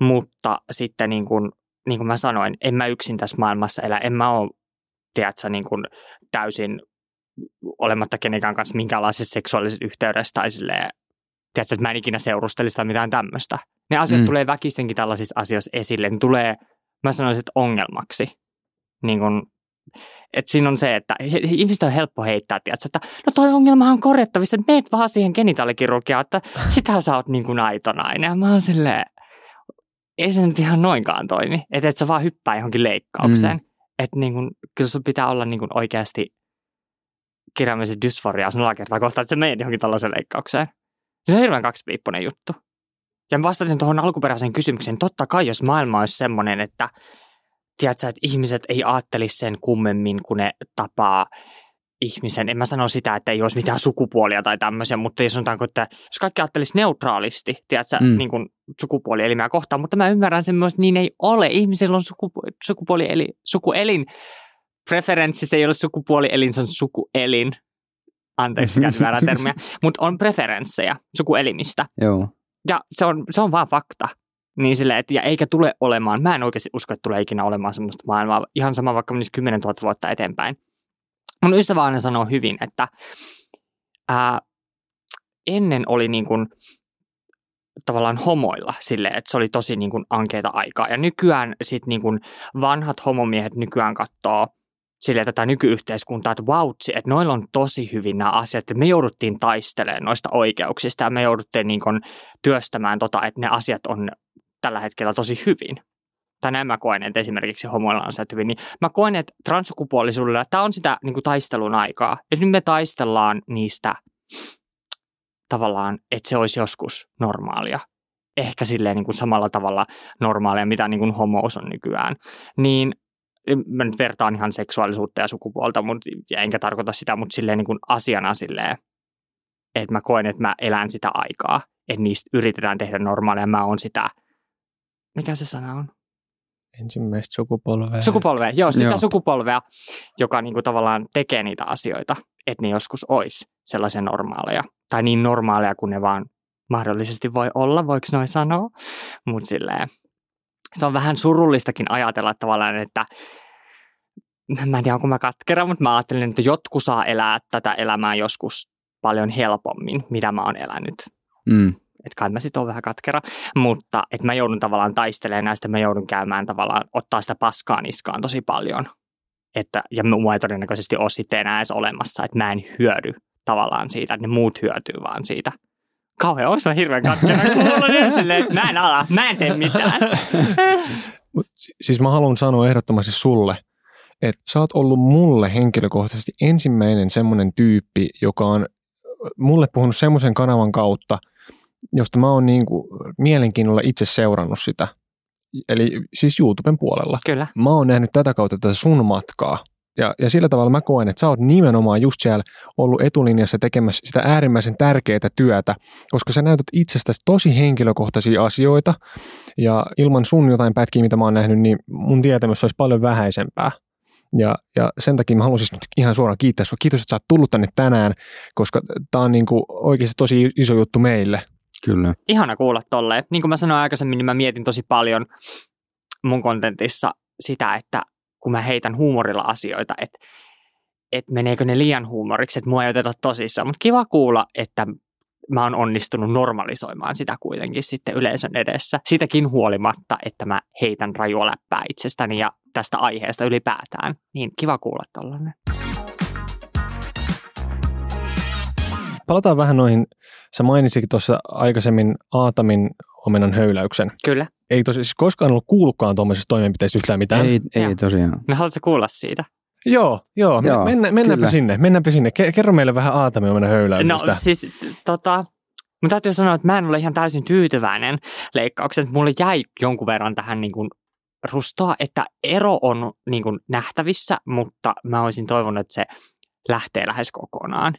Mutta sitten niin kuin, niin kuin mä sanoin, en mä yksin tässä maailmassa elä, en mä ole tiedätkö, niin kuin täysin olematta kenenkään kanssa minkäänlaisessa seksuaalisessa yhteydessä tai silleen, tiedätkö, että mä en ikinä seurustelisi tai mitään tämmöistä. Ne asiat mm. tulee väkistenkin tällaisissa asioissa esille, ne tulee, mä sanoisin, että ongelmaksi. Niin kuin, että siinä on se, että ihmiset on helppo heittää, tiedätkö, että no toi ongelma on korjattavissa, että meet vaan siihen genitaalikirurgiaan, että sitähän sä oot niin kuin aito nainen. Ja mä oon silleen, ei se nyt ihan noinkaan toimi, että et sä vaan hyppää johonkin leikkaukseen. Mm. Että niin kun, kyllä sun pitää olla niin kun oikeasti kirjaimellisen dysforiaa sun alakertaa kohtaan, että sä menet johonkin tällaiseen leikkaukseen. Se on hirveän kaksipiippunen juttu. Ja mä vastasin tuohon alkuperäiseen kysymykseen, totta kai jos maailma olisi semmoinen, että tiedätkö, että ihmiset ei ajattelisi sen kummemmin, kun ne tapaa ihmisen. En mä sano sitä, että ei olisi mitään sukupuolia tai tämmöisiä, mutta ei sanotaanko, että jos kaikki ajattelisi neutraalisti, tiedätkö, mm. niin kuin sukupuolielimiä kohtaan, mutta mä ymmärrän sen myös, niin ei ole. Ihmisillä on sukupu- sukupuolieli, sukuelin. Preferenssi, se ei ole sukupuolielin, se on sukuelin. Anteeksi, mikä väärä termiä. Mutta on preferenssejä sukuelimistä. Joo. Ja se on, se on vaan fakta. Niin silleen, että ja eikä tule olemaan, mä en oikeasti usko, että tulee ikinä olemaan semmoista maailmaa. Ihan sama vaikka menisi kymmenen tuhatta vuotta eteenpäin. Mun ystävä aina sanoo hyvin, että ää, ennen oli niin kuin tavallaan homoilla silleen, että se oli tosi niin kuin ankeita aikaa. Ja nykyään sit niin kuin vanhat homomiehet nykyään katsoo silleen tätä nykyyhteiskuntaa, että vautsi, että noilla on tosi hyvin nämä asiat. Me jouduttiin taistelemaan noista oikeuksista ja me jouduttiin niin kuin työstämään tota, että ne asiat on tällä hetkellä tosi hyvin. Tai näin mä koen, että esimerkiksi homoilla on se hyvin, niin mä koen, että transsukupuolisuudella tämä on sitä niin kuin taistelun aikaa. Ja nyt me taistellaan niistä tavallaan, että se olisi joskus normaalia. Ehkä silleen niin kuin samalla tavalla normaalia, mitä niin kuin homous on nykyään. Niin mä nyt vertaan ihan seksuaalisuutta ja sukupuolta, mutta, ja enkä tarkoita sitä, mutta silleen niin kuin asiana silleen, että mä koen, että mä elän sitä aikaa. Että niistä yritetään tehdä normaalia, mä oon sitä, mikä se sana on? Ensimmäistä sukupolvea. Sukupolvea, joo, sitä joo. sukupolvea, joka niinku tavallaan tekee niitä asioita, että ne joskus olisi sellaisia normaaleja. Tai niin normaaleja kuin ne vaan mahdollisesti voi olla, voiko noin sanoa. Mutta silleen, se on vähän surullistakin ajatella tavallaan, että mä en tiedä, onko mä katkera, mutta mä ajattelin, että jotkut saa elää tätä elämää joskus paljon helpommin, mitä mä oon elänyt. Mm. Että kai mä sit oon vähän katkera, mutta että mä joudun tavallaan taistelemaan näistä, mä joudun käymään tavallaan, ottaa sitä paskaa niskaan tosi paljon. Että, ja mua ei todennäköisesti ole sitten enää edes olemassa, että mä en hyödy tavallaan siitä, että ne muut hyötyy vaan siitä. Kauhean, olis mä hirveän katkera, kuulun silleen, että mä en ala, mä en tee mitään. Mut, siis mä haluan sanoa ehdottomasti sulle, että sä oot ollut mulle henkilökohtaisesti ensimmäinen semmoinen tyyppi, joka on mulle puhunut semmoisen kanavan kautta, josta mä oon niin kuin mielenkiinnolla itse seurannut sitä, eli siis YouTuben puolella. Kyllä. Mä oon nähnyt tätä kautta tätä sun matkaa, ja, ja sillä tavalla mä koen, että sä oot nimenomaan just siellä ollut etulinjassa tekemässä sitä äärimmäisen tärkeää työtä, koska sä näytät itsestäsi tosi henkilökohtaisia asioita, ja ilman sun jotain pätkiä, mitä mä oon nähnyt, niin mun tietämys olisi paljon vähäisempää. Ja, ja sen takia mä haluaisin nyt ihan suoraan kiittää sua. Kiitos, että sä oot tullut tänne tänään, koska tää on niin kuin oikeasti tosi iso juttu meille. Kyllä. Ihana kuulla tolleen. Niin kuin mä sanoin aikaisemmin, niin mä mietin tosi paljon mun kontentissa sitä, että kun mä heitän huumorilla asioita, että, että meneekö ne liian huumoriksi, että mua ei oteta tosissaan. Mutta kiva kuulla, että mä oon onnistunut normalisoimaan sitä kuitenkin sitten yleisön edessä. Sitäkin huolimatta, että mä heitän rajua läppää itsestäni ja tästä aiheesta ylipäätään. Niin kiva kuulla tollainen. Palataan vähän noihin, sä mainitsitkin tuossa aikaisemmin Aatamin omenan höyläyksen. Kyllä. Ei tosiaan koskaan ollut kuullutkaan tuommoisesta toimenpiteistä yhtään mitään. Ei, ei tosiaan. No haluatko kuulla siitä? Joo, joo. joo mennä, mennäänpä sinne, mennäänpä sinne. Kerro meille vähän Aatamin omenan höyläyksestä. No siis tota, Mun täytyy sanoa, että mä en ole ihan täysin tyytyväinen leikkauksen. Mulle jäi jonkun verran tähän niin kuin rustoa, että ero on niin kuin nähtävissä, mutta mä olisin toivonut, että se lähtee lähes kokonaan.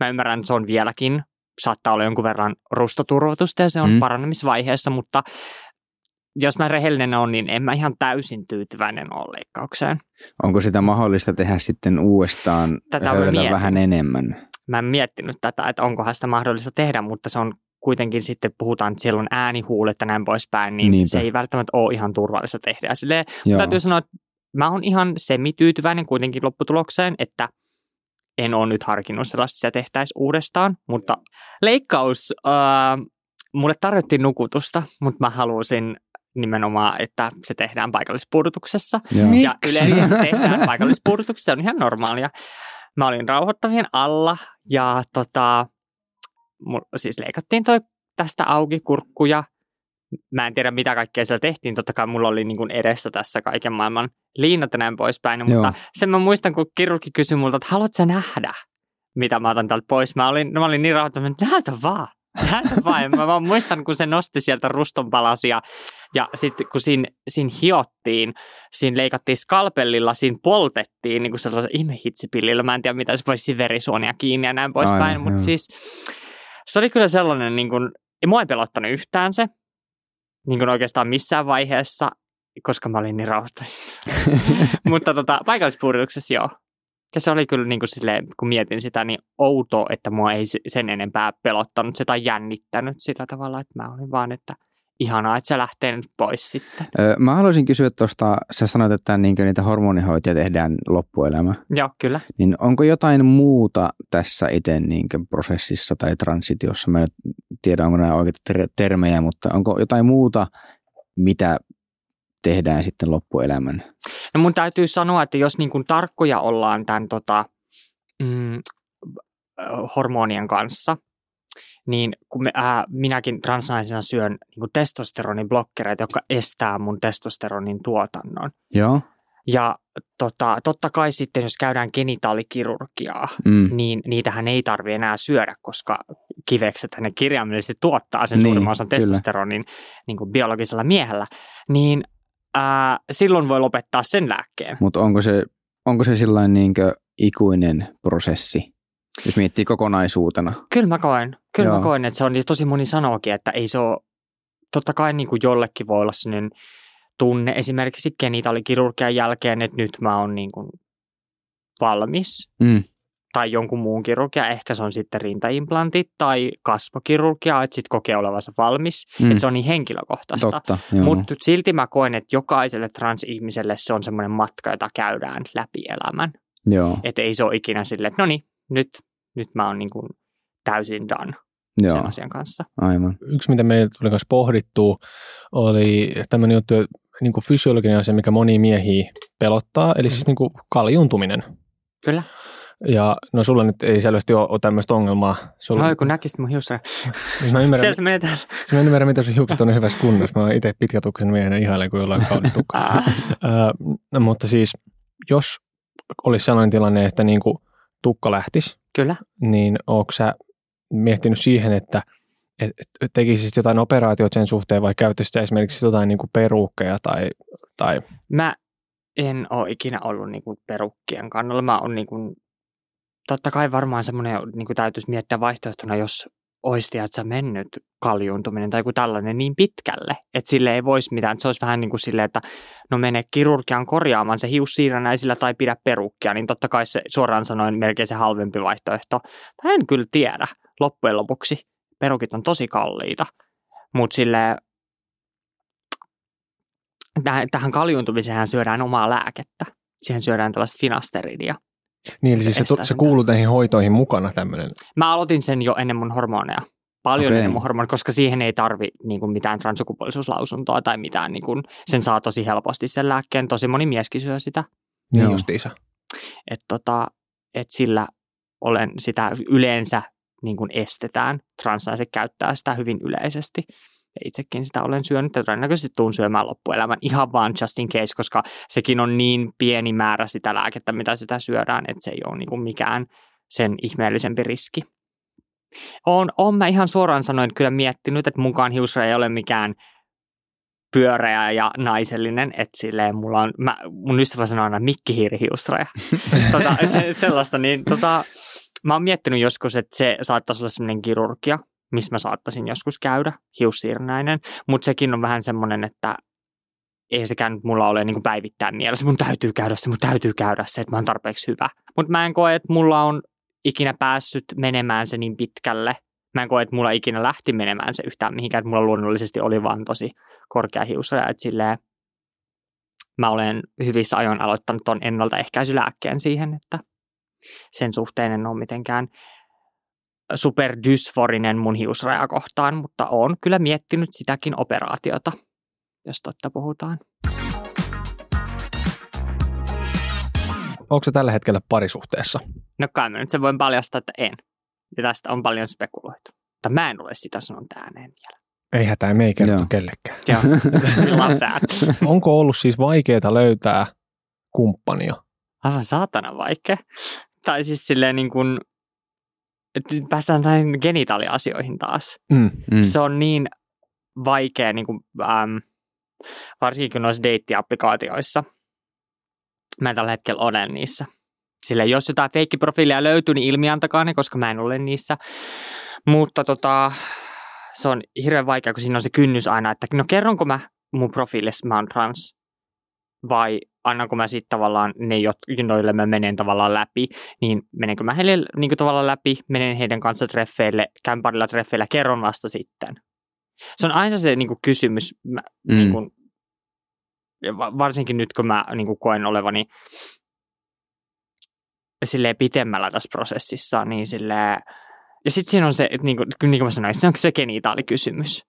Mä ymmärrän, että se on vieläkin, saattaa olla jonkun verran rustoturvotusta ja se on mm. parannemisvaiheessa, mutta jos mä rehellinen olen, niin en mä ihan täysin tyytyväinen ole leikkaukseen. Onko sitä mahdollista tehdä sitten uudestaan, höydätä vähän enemmän? Mä en miettinyt tätä, että onkohan sitä mahdollista tehdä, mutta se on kuitenkin sitten puhutaan, että siellä on äänihuulet ja näin poispäin, niin Niinpä. Se ei välttämättä ole ihan turvallista tehdä. Silleen, täytyy sanoa, että mä oon ihan semityytyväinen kuitenkin lopputulokseen, että en ole nyt harkinnut sellaista, sitä tehtäisiin uudestaan, mutta leikkaus, äh, mulle tarjottiin nukutusta, mutta mä halusin nimenomaan, että se tehdään paikallispuudutuksessa. Joo. Ja yleensä tehdään paikallispuudutuksessa, se on ihan normaalia. Mä olin rauhoittavien alla ja tota, siis leikattiin toi tästä auki kurkku ja mä en tiedä mitä kaikkea siellä tehtiin. Totta kai mulla oli niin kuin edessä tässä kaiken maailman liinat ja näin poispäin, mutta Joo. sen mä muistan, kun kirurgi kysyi multa, että haluatko sä nähdä, mitä mä otan täältä pois. Mä olin, mä olin niin rauhoittavien, että näytä vaan. Näytä vaan. Mä vaan muistan, kun se nosti sieltä rustonpalasia ja sitten kun siinä, siinä hiottiin, siinä leikattiin skalpellilla, siinä poltettiin niin kuin sellaisella ihmehitsipillillä. Mä en tiedä, mitä se voisi verisuonia kiinni ja näin poispäin, mutta jo. siis se oli kyllä sellainen, niin kuin, ei mua ei pelottanut yhtään se, niin kuin oikeastaan missään vaiheessa, koska mä olin niin rauhoittanut. Mutta tota, paikallispuudutuksessa joo. Ja se oli kyllä, niin kuin silleen, kun mietin sitä, niin outoa, että mua ei sen enempää pelottanut sitä tai jännittänyt sillä tavalla, että mä olin vaan, että ihanaa, että se lähtee nyt pois sitten. Öö, mä haluaisin kysyä tuosta, sä sanoit, että niin niitä hormonihoitoja tehdään loppuelämä. Joo, kyllä. Niin onko jotain muuta tässä itse niin prosessissa tai transitiossa? Mä en tiedä, onko nämä oikeita ter- termejä, mutta onko jotain muuta, mitä tehdään sitten loppuelämän? No mun täytyy sanoa, että jos niin kuin tarkkoja ollaan tämän tota, mm, hormonien kanssa, niin kun me, äh, minäkin transnaisena syön niin kuin testosteroniblokkereita, jotka estää mun testosteronin tuotannon. Joo. Ja tota, totta kai sitten, jos käydään genitaalikirurgiaa, mm. niin niitähän ei tarvitse enää syödä, koska kivekset ne kirjaimellisesti tuottaa sen niin, suurimman osan testosteronin niin kuin biologisella miehellä, niin Ää, silloin voi lopettaa sen lääkkeen. Mutta onko se, onko se sillain niinkö ikuinen prosessi, jos miettii kokonaisuutena? Kyllä mä koen. Kyllä Joo. mä koen, että se on tosi moni sanookin, että ei se ole, totta kai niin kuin jollekin voi olla sellainen tunne esimerkiksi genitaalikirurgian jälkeen, että nyt mä oon niin kuin valmis. Mm. Tai jonkun muun kirurgia, ehkä se on sitten rintaimplantit tai kasvokirurgia, että sitten kokee olevansa valmis, mm. että se on niin henkilökohtaista. Mutta silti mä koen, että jokaiselle transihmiselle se on semmoinen matka, jota käydään läpi elämän. Että ei se ole ikinä silleen, että no niin, nyt, nyt mä oon niin kuin täysin done Joo. sen asian kanssa. Aivan. Yksi, mitä meillä tuli kanssa pohdittua, oli tämmöinen juttu, niin kuin fysiologinen asia, mikä moni miehiä pelottaa, eli siis niin kuin kaljuuntuminen. Kyllä. Ja no sulla nyt ei selvästi ole, ole tämmöistä ongelmaa. Sulla... No kun näkisit mun hiusta. Mä ymmärrän, mä ymmärrän, mitä sun hiukset on hyvässä kunnossa. Mä oon itse pitkätuksen miehenä ihailen, kun jollain kaunistukkaan. uh, mutta siis, jos olisi sellainen tilanne, että niinku tukka lähtisi, Kyllä. niin ootko sä miettinyt siihen, että et, et tekisit jotain operaatiot sen suhteen vai käyttäisit esimerkiksi jotain niinku peruukkeja tai... tai... Mä en ole ikinä ollut niinku perukkien kannalla. Mä oon niinku... Totta kai varmaan semmoinen niin kuin täytyisi miettiä vaihtoehtona, jos olisi että mennyt kaljuuntuminen tai joku tällainen niin pitkälle, että sille ei voisi mitään. Se olisi vähän niin kuin silleen, että no mene kirurgian korjaamaan se hiussiirrännäisillä tai pidä perukkia, niin totta kai se suoraan sanoen melkein se halvempi vaihtoehto. Tai en kyllä tiedä loppujen lopuksi. Perukit on tosi kalliita, mutta silleen tähän kaljuuntumiseenhän syödään omaa lääkettä. Siihen syödään tällaista finasteridia. Niin, eli siis se, se kuuluu näihin hoitoihin mukana tämmöinen? Mä aloitin sen jo ennen mun hormoneja. Paljon okay. ennen mun hormoneja, koska siihen ei tarvi niin kuin mitään transsukupuolisuuslausuntoa tai mitään. Niin kuin, sen saa tosi helposti sen lääkkeen. Tosi moni mieskin syö sitä. Niin justiinsa. Että tota, et sillä olen sitä yleensä niin kuin estetään. Transnaiset käyttää sitä hyvin yleisesti. Itsekin sitä olen syönyt ja todennäköisesti tuun syömään loppuelämän ihan vaan just in case, koska sekin on niin pieni määrä sitä lääkettä, mitä sitä syödään, että se ei ole niin kuin mikään sen ihmeellisempi riski. Oon, oon mä ihan suoraan sanoen kyllä miettinyt, että munkaan hiusraja ei ole mikään pyöreä ja naisellinen, että silleen mulla on, mä, mun ystävä sanoo aina mikkihiirihiusraja, tota, se, sellaista, niin tota, mä oon miettinyt joskus, että se saattaisi olla semmoinen kirurgia, missä mä saattaisin joskus käydä, hiussiirnäinen, mutta sekin on vähän semmoinen, että ei sekään nyt mulla ole niin kuin päivittäin mielessä, mun täytyy käydä se, mun täytyy käydä se, että mä oon tarpeeksi hyvä. Mutta mä en koe, että mulla on ikinä päässyt menemään se niin pitkälle. Mä en koe, että mulla ikinä lähti menemään se yhtään mihinkään, että mulla luonnollisesti oli vaan tosi korkea hiusraja. Että silleen mä olen hyvissä ajoin aloittanut ton ennaltaehkäisylääkkeen siihen, että sen suhteen en ole mitenkään superdysforinen mun hiusraja kohtaan, mutta oon kyllä miettinyt sitäkin operaatiota, jos totta puhutaan. Onko se tällä hetkellä parisuhteessa? No kai mä nyt sen voin paljastaa, että en. Ja tästä on paljon spekuloitu. Mutta mä en ole sitä sanonut ääneen vielä. Ei hätää, me ei kerrottu kellekään. Joo, onko ollut siis vaikeaa löytää kumppania? Aivan saatana vaikea. Tai siis silleen niin kuin, päästään näihin genitaaliasioihin taas. Mm, mm. Se on niin vaikea, niin kuin, äm, varsinkin noissa deittiapplikaatioissa. Mä tällä hetkellä olen niissä. Sillä jos jotain feikkiprofiilia löytyy, niin ilmiantakaa ne, koska mä en ole niissä. Mutta tota, se on hirveän vaikea, kun siinä on se kynnys aina, että no kerronko mä mun profiilissa, mä oon trans, vai annanko mä sitten tavallaan ne, joille mä menen tavallaan läpi, niin menenkö mä heille niin kuin tavallaan läpi, menen heidän kanssa treffeille, käyn parilla treffeillä, kerron vasta sitten. Se on aina se niin kuin kysymys, mä, mm. niin kuin, varsinkin nyt kun mä niin kuin koen olevani silleen pitemmällä tässä prosessissa, niin silleen, ja sitten siinä on se, että niin kuin, niin kuin mä sanoin, se on se genitaalikysymys,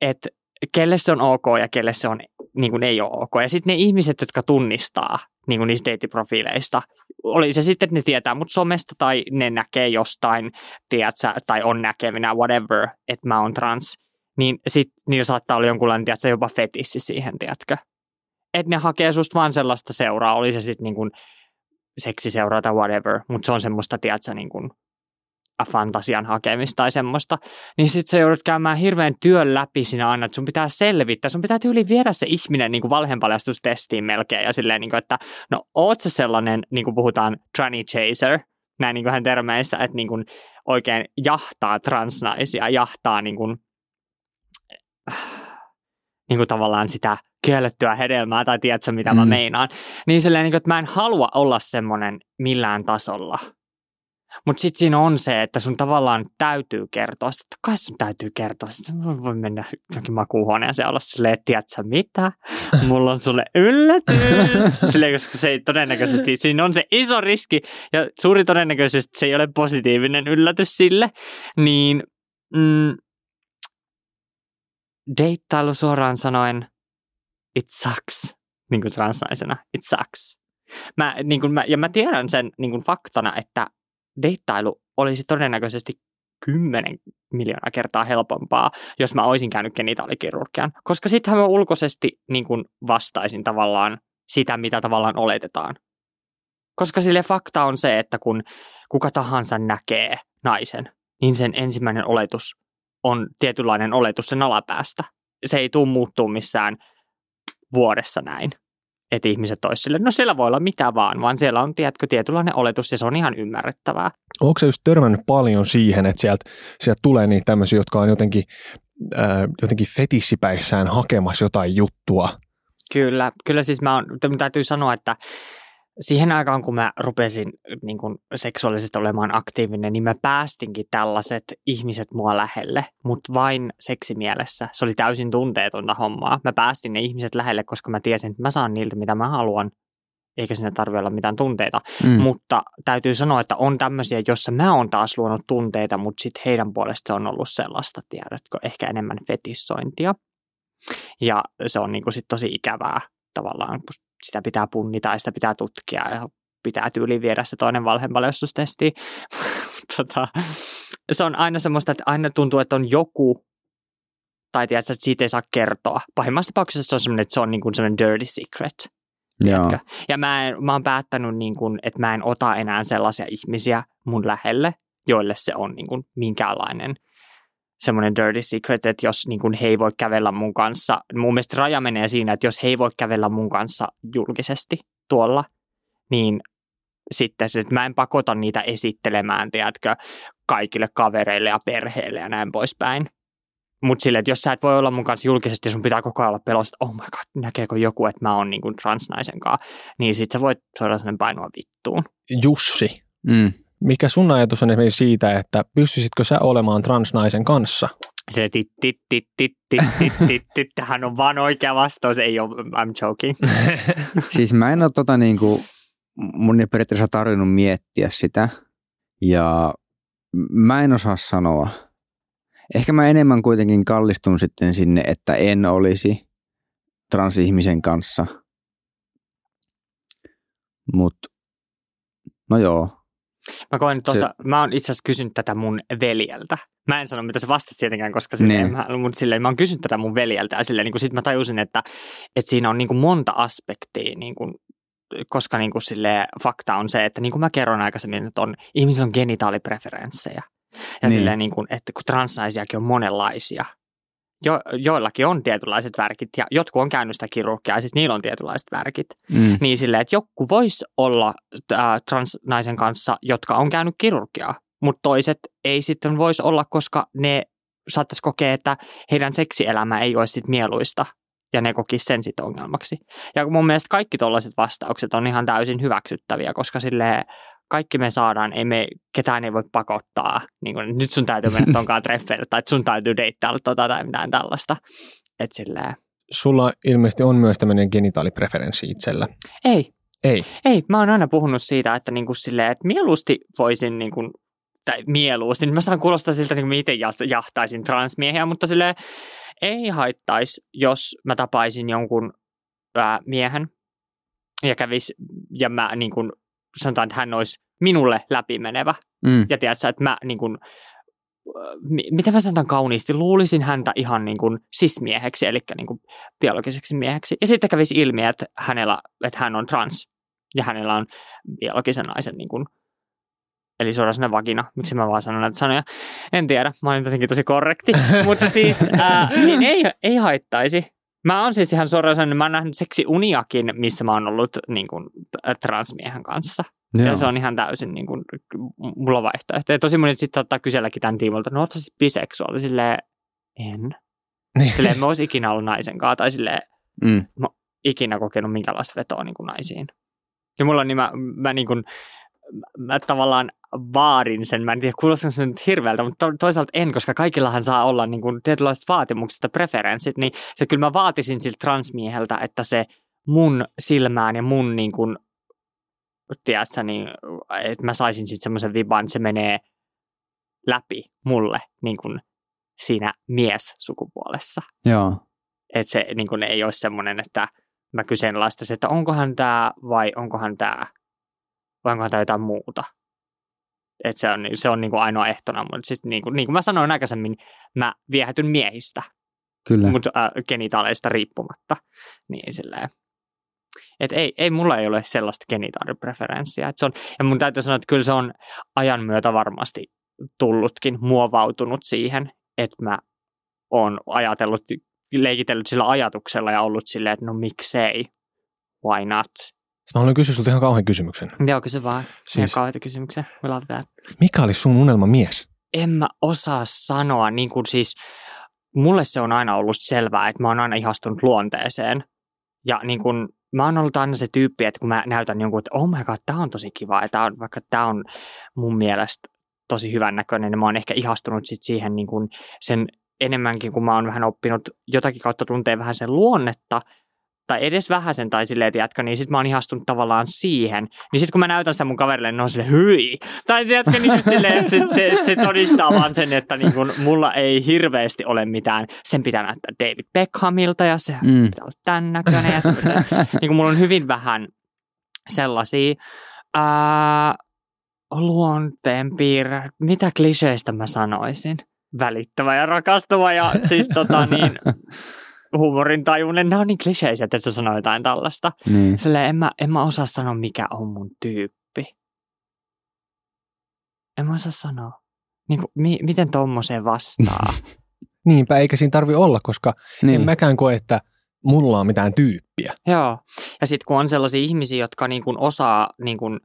että kelle se on ok ja kelle se on, niin kuin ei ole ok. Ja sitten ne ihmiset, jotka tunnistaa niin kuin niistä deittiprofiileista, oli se sitten, että ne tietää mut somesta tai ne näkee jostain, tiedätkö, tai on näkevinä, whatever, että mä oon trans, niin sitten niillä saattaa olla jonkunlainen, tiedätkö, jopa fetissi siihen, tiedätkö. Että ne hakee susta vaan sellaista seuraa, oli se sitten niin kuin seksiseuraa tai whatever, mutta se on semmoista, tiedätkö, niin kuin fantasian hakemista tai semmoista, niin sitten sä joudut käymään hirveän työn läpi siinä aina, että sun pitää selvittää, sun pitää tyyliin viedä se ihminen niin kuin valheenpaljastustestiin melkein ja silleen, niin kuin, että no oot sä sellainen, niin kuin puhutaan tranny chaser, näin niin kuin hän termeistä, että niin kuin oikein jahtaa transnaisia, jahtaa niin kuin, niin kuin tavallaan sitä kiellettyä hedelmää tai tiedätkö mitä mm. mä meinaan, niin silleen, niin kuin, että mä en halua olla semmoinen millään tasolla. Mutta sitten siinä on se, että sun tavallaan täytyy kertoa sitä, että kai sun täytyy kertoa sitä. Mä voin mennä johonkin makuuhuoneeseen ja olla silleen, että tiedät sä mitä? Mulla on sulle yllätys. Silleen, koska se ei todennäköisesti, siinä on se iso riski ja suuri todennäköisyys, että se ei ole positiivinen yllätys sille. Niin mm, deittailu suoraan sanoen, it sucks, niin kuin transnaisena, it sucks. Mä, niin kun mä, ja mä tiedän sen niin kun faktana, että deittailu olisi todennäköisesti kymmenen miljoonaa kertaa helpompaa, jos mä olisin käynyt genitaalikirurgian. Koska sittenhän mä ulkoisesti niin kuin vastaisin tavallaan sitä, mitä tavallaan oletetaan. Koska sille fakta on se, että kun kuka tahansa näkee naisen, niin sen ensimmäinen oletus on tietynlainen oletus sen alapäästä. Se ei tule muuttua missään vuodessa näin. Että ihmiset olisi silleen, no siellä voi olla mitä vaan, vaan siellä on, tiedätkö, tietynlainen oletus ja se on ihan ymmärrettävää. Onko se just törmännyt paljon siihen, että sieltä, sieltä tulee niitä tämmöisiä, jotka on jotenkin, äh, jotenkin fetissipäissään hakemassa jotain juttua? Kyllä, kyllä siis mä oon, täytyy sanoa, että siihen aikaan kun mä rupesin niin kun seksuaalisesti olemaan aktiivinen, niin mä päästinkin tällaiset ihmiset mua lähelle, mutta vain seksimielessä. Se oli täysin tunteetonta hommaa. Mä päästin ne ihmiset lähelle, koska mä tiesin, että mä saan niiltä mitä mä haluan, eikä siinä tarvitse olla mitään tunteita. Mm. Mutta täytyy sanoa, että on tämmöisiä, jossa mä oon taas luonut tunteita, mutta sitten heidän puolesta on ollut sellaista, tiedätkö, ehkä enemmän fetissointia. Ja se on niin kun sit tosi ikävää tavallaan. Sitä pitää punnita ja sitä pitää tutkia ja pitää tyyliin viedä se toinen valheenpaljastustesti. tota, se on aina semmoista, että aina tuntuu, että on joku, tai tiedätkö, että siitä ei saa kertoa. Pahimmassa tapauksessa se on semmoinen, että se on niin kuin semmoinen dirty secret. Ja mä, en, mä oon päättänyt, niin kuin, että mä en ota enää sellaisia ihmisiä mun lähelle, joille se on niin kuin minkäänlainen semmoinen dirty secret, että jos niin kuin he ei voi kävellä mun kanssa, mun mielestä raja menee siinä, että jos he ei voi kävellä mun kanssa julkisesti tuolla, niin sitten se, että mä en pakota niitä esittelemään, tiedätkö, kaikille kavereille ja perheelle ja näin poispäin. Mutta silleen, että jos sä et voi olla mun kanssa julkisesti, sun pitää koko ajan olla pelossa, että oh my god, näkeekö joku, että mä oon niin kuin transnaisen kanssa, niin sit sä voit suoraan sellainen painoa vittuun. Jussi, mm. mikä sun ajatus on esimerkiksi siitä, että pystyisitkö sä olemaan transnaisen kanssa? Se tit, tit, tit, tit, tit, tit, tit, tit. Tähän on vaan oikea vastaus, ei ole, I'm joking. Siis mä en ole tota niinku, mun ei periaatteessa tarvinnut miettiä sitä ja mä en osaa sanoa. Ehkä mä enemmän kuitenkin kallistun sitten sinne, että en olisi transihmisen kanssa. Mut, no joo. Mä koen tuossa, se... mä oon itse asiassa kysynyt tätä mun veljeltä. Mä en sano, mitä se vastasi tietenkään, koska silleen, mä, mut silleen, mä oon kysynyt tätä mun veljeltä. Ja silleen, niin kun sit mä tajusin, että, että siinä on niin kun monta aspektia, niin kun, koska niin kun silleen, fakta on se, että niin kuin mä kerron aikaisemmin, että on, ihmisillä on genitaalipreferenssejä. Ja niin. Silleen, niin kun, että kun transnaisiakin on monenlaisia. Jo, joillakin on tietynlaiset värkit ja jotkut on käynyt sitä kirurgiaa ja sitten niillä on tietynlaiset värkit. Mm. Niin silleen, että joku voisi olla äh, transnaisen kanssa, jotka on käynyt kirurgiaa, mutta toiset ei sitten voisi olla, koska ne saattaisi kokea, että heidän seksielämä ei olisi sitten mieluista ja ne kokisi sen sitten ongelmaksi. Ja mun mielestä kaikki tollaiset vastaukset on ihan täysin hyväksyttäviä, koska silleen, kaikki me saadaan, ei me, ketään ei voi pakottaa, niin kuin, nyt sun täytyy mennä tonkaan treffeille tai sun täytyy deittailla tota tai mitään tällaista. Et silleen. Sulla ilmeisesti on myös tämmöinen genitaalipreferenssi itsellä. Ei. Ei. Ei, mä oon aina puhunut siitä, että, niin kuin silleen, että mieluusti voisin, niin kuin, tai mieluusti, niin mä saan kuulostaa siltä, niin kuin mä itse jahtaisin transmiehiä, mutta silleen ei haittaisi, jos mä tapaisin jonkun ää, miehen ja kävis, ja mä niin kuin, sanotaan, että hän olisi minulle läpimenevä. Mm. Ja tiedätkö, että mä niin kuin, miten mä sanotaan kauniisti, luulisin häntä ihan niin kuin cis-mieheksi, eli niin kuin biologiseksi mieheksi. Ja sitten kävisi ilmi, että, hänellä, että hän on trans ja hänellä on biologisen naisen, niin kuin, eli suoraan sana vagina. Miksi mä vaan sanon näitä sanoja? En tiedä, mä olen jotenkin tosi korrekti, mutta siis ää, niin ei, ei haittaisi. Mä oon siis ihan suoraan sanoen, mä oon nähnyt seksiuniakin, missä mä oon ollut niin kuin, transmiehen kanssa. Joo. Ja se on ihan täysin, niin kuin, mulla vaihtoehto. Ja tosi monet sitten ottaa kyselläkin tämän tiimolta, no ootko sä biseksuaali? Silleen, en. Silleen, mä ois ikinä ollut naisen kanssa. Tai silleen, mm. mä oon ikinä kokenut minkälaista vetoa niin kuin naisiin. Ja mulla on niin, mä, mä niin kuin, mä tavallaan vaadin sen, mä en tiedä kuulostanko se nyt hirveältä, mutta toisaalta en, koska kaikillahan saa olla niin kuin tietynlaiset vaatimukset ja preferenssit, niin se kyllä mä vaatisin siltä transmieheltä, että se mun silmään ja mun niin kuin, tiedätkö, niin, että mä saisin sitten semmoisen viban, että se menee läpi mulle niin kuin siinä mies-sukupuolessa. Joo. Että se niin kuin ei ole semmoinen, että mä kyseenalaistaisin, että onkohan tää vai onkohan tää vai onkohan tää jotain muuta. Et se on, se on niinku ainoa ehtona, mutta siis niinku, niinku mä sanoin aikaisemmin, mä viehätyn miehistä, mutta äh, genitaaleista riippumatta. Niin silleen, et ei, ei, mulla ei ole sellaista genitaalipreferenssiä. Et se on, ja mun täytyy sanoa, että kyllä se on ajan myötä varmasti tullutkin, muovautunut siihen, että mä oon ajatellut, leikitellyt sillä ajatuksella ja ollut silleen, että no miksei, why not? Mä haluan kysyä sulta ihan kauhean kysymyksen. Joo, kysy vaan. Siis, ihan kauheita kysymyksiä. We love that. Mikä oli sun unelmamies? En mä osaa sanoa. Niin kuin siis, mulle se on aina ollut selvää, että mä oon aina ihastunut luonteeseen. Ja niin kuin, mä oon ollut aina se tyyppi, että kun mä näytän jonkun, että oh my god, tää on tosi kiva. Ja tää on, vaikka tää on mun mielestä tosi hyvän näköinen. Ja mä oon ehkä ihastunut sit siihen niin kuin sen enemmänkin, kun mä oon vähän oppinut jotakin kautta tuntee vähän sen luonnetta. Tai edes vähäsen tai silleen, tiedätkö, niin sit mä oon ihastunut tavallaan siihen. Niin sit kun mä näytän sitä mun kaverille, niin on silleen, hyi! Tai tiedätkö, niin silleen, että sit, se, se todistaa vaan sen, että niin kun, mulla ei hirveästi ole mitään. Sen pitää näyttää David Beckhamilta ja se mm. pitää olla tämän näköinen. Ja se pitää, niin kun mulla on hyvin vähän sellaisia ää, luonteenpiirre. Mitä kliseistä mä sanoisin? Välittävä ja rakastava ja siis tota niin... huumorintajuinen, nämä on niin kliseiset, että sä sanoo jotain tällaista. Niin. Silleen en mä, en mä osaa sanoa, mikä on mun tyyppi. en mä osaa sanoa. Niin kuin, mi- miten tommoseen vastaa? Niinpä, eikä siinä tarvi olla, koska niin. En mäkään koe, että mulla on mitään tyyppiä. Joo, ja sitten kun on sellaisia ihmisiä, jotka niin kuin osaa niin kuin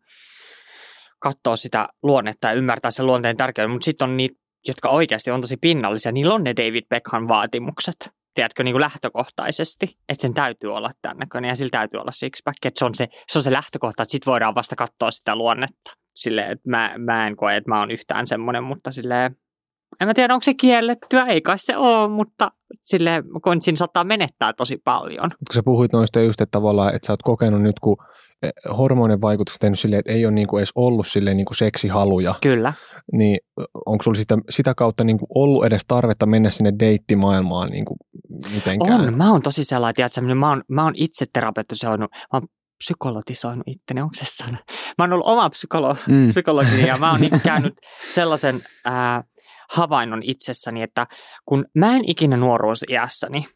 katsoa sitä luonnetta ja ymmärtää sen luonteen tärkeyden, mutta sitten on niitä, jotka oikeasti on tosi pinnallisia, niillä on ne David Beckham vaatimukset. Tiedätkö, niin kuin lähtökohtaisesti, että sen täytyy olla tämän näköinen ja sillä täytyy olla sixpack, että se on se, se on se lähtökohta, että sitten voidaan vasta katsoa sitä luonnetta. Silleen, että mä, mä en koe, että mä oon yhtään semmoinen, mutta silleen, en mä tiedä, onko se kiellettyä, ei kai se ole, mutta silleen, kun siinä saattaa menettää tosi paljon. Kun sä puhuit noista just, että tavallaan, että sä oot kokenut nyt, kun hormonin vaikutus tehnyt silleen, että ei ole niinku edes ollut silleen niinku seksihaluja. Kyllä. Niin onko sulla sitä, sitä kautta niinku ollut edes tarvetta mennä sinne deittimaailmaan niinku mitenkään? On, mä oon tosi sellainen, että mä oon, mä oon itse terapeuttisoinut, mä oon psykologisoinut itteni, onko se sana? Mä oon ollut oma psykolo- mm. psykologini ja mä oon käynyt sellaisen ää, havainnon itsessäni, että kun mä en ikinä nuoruusiässäni,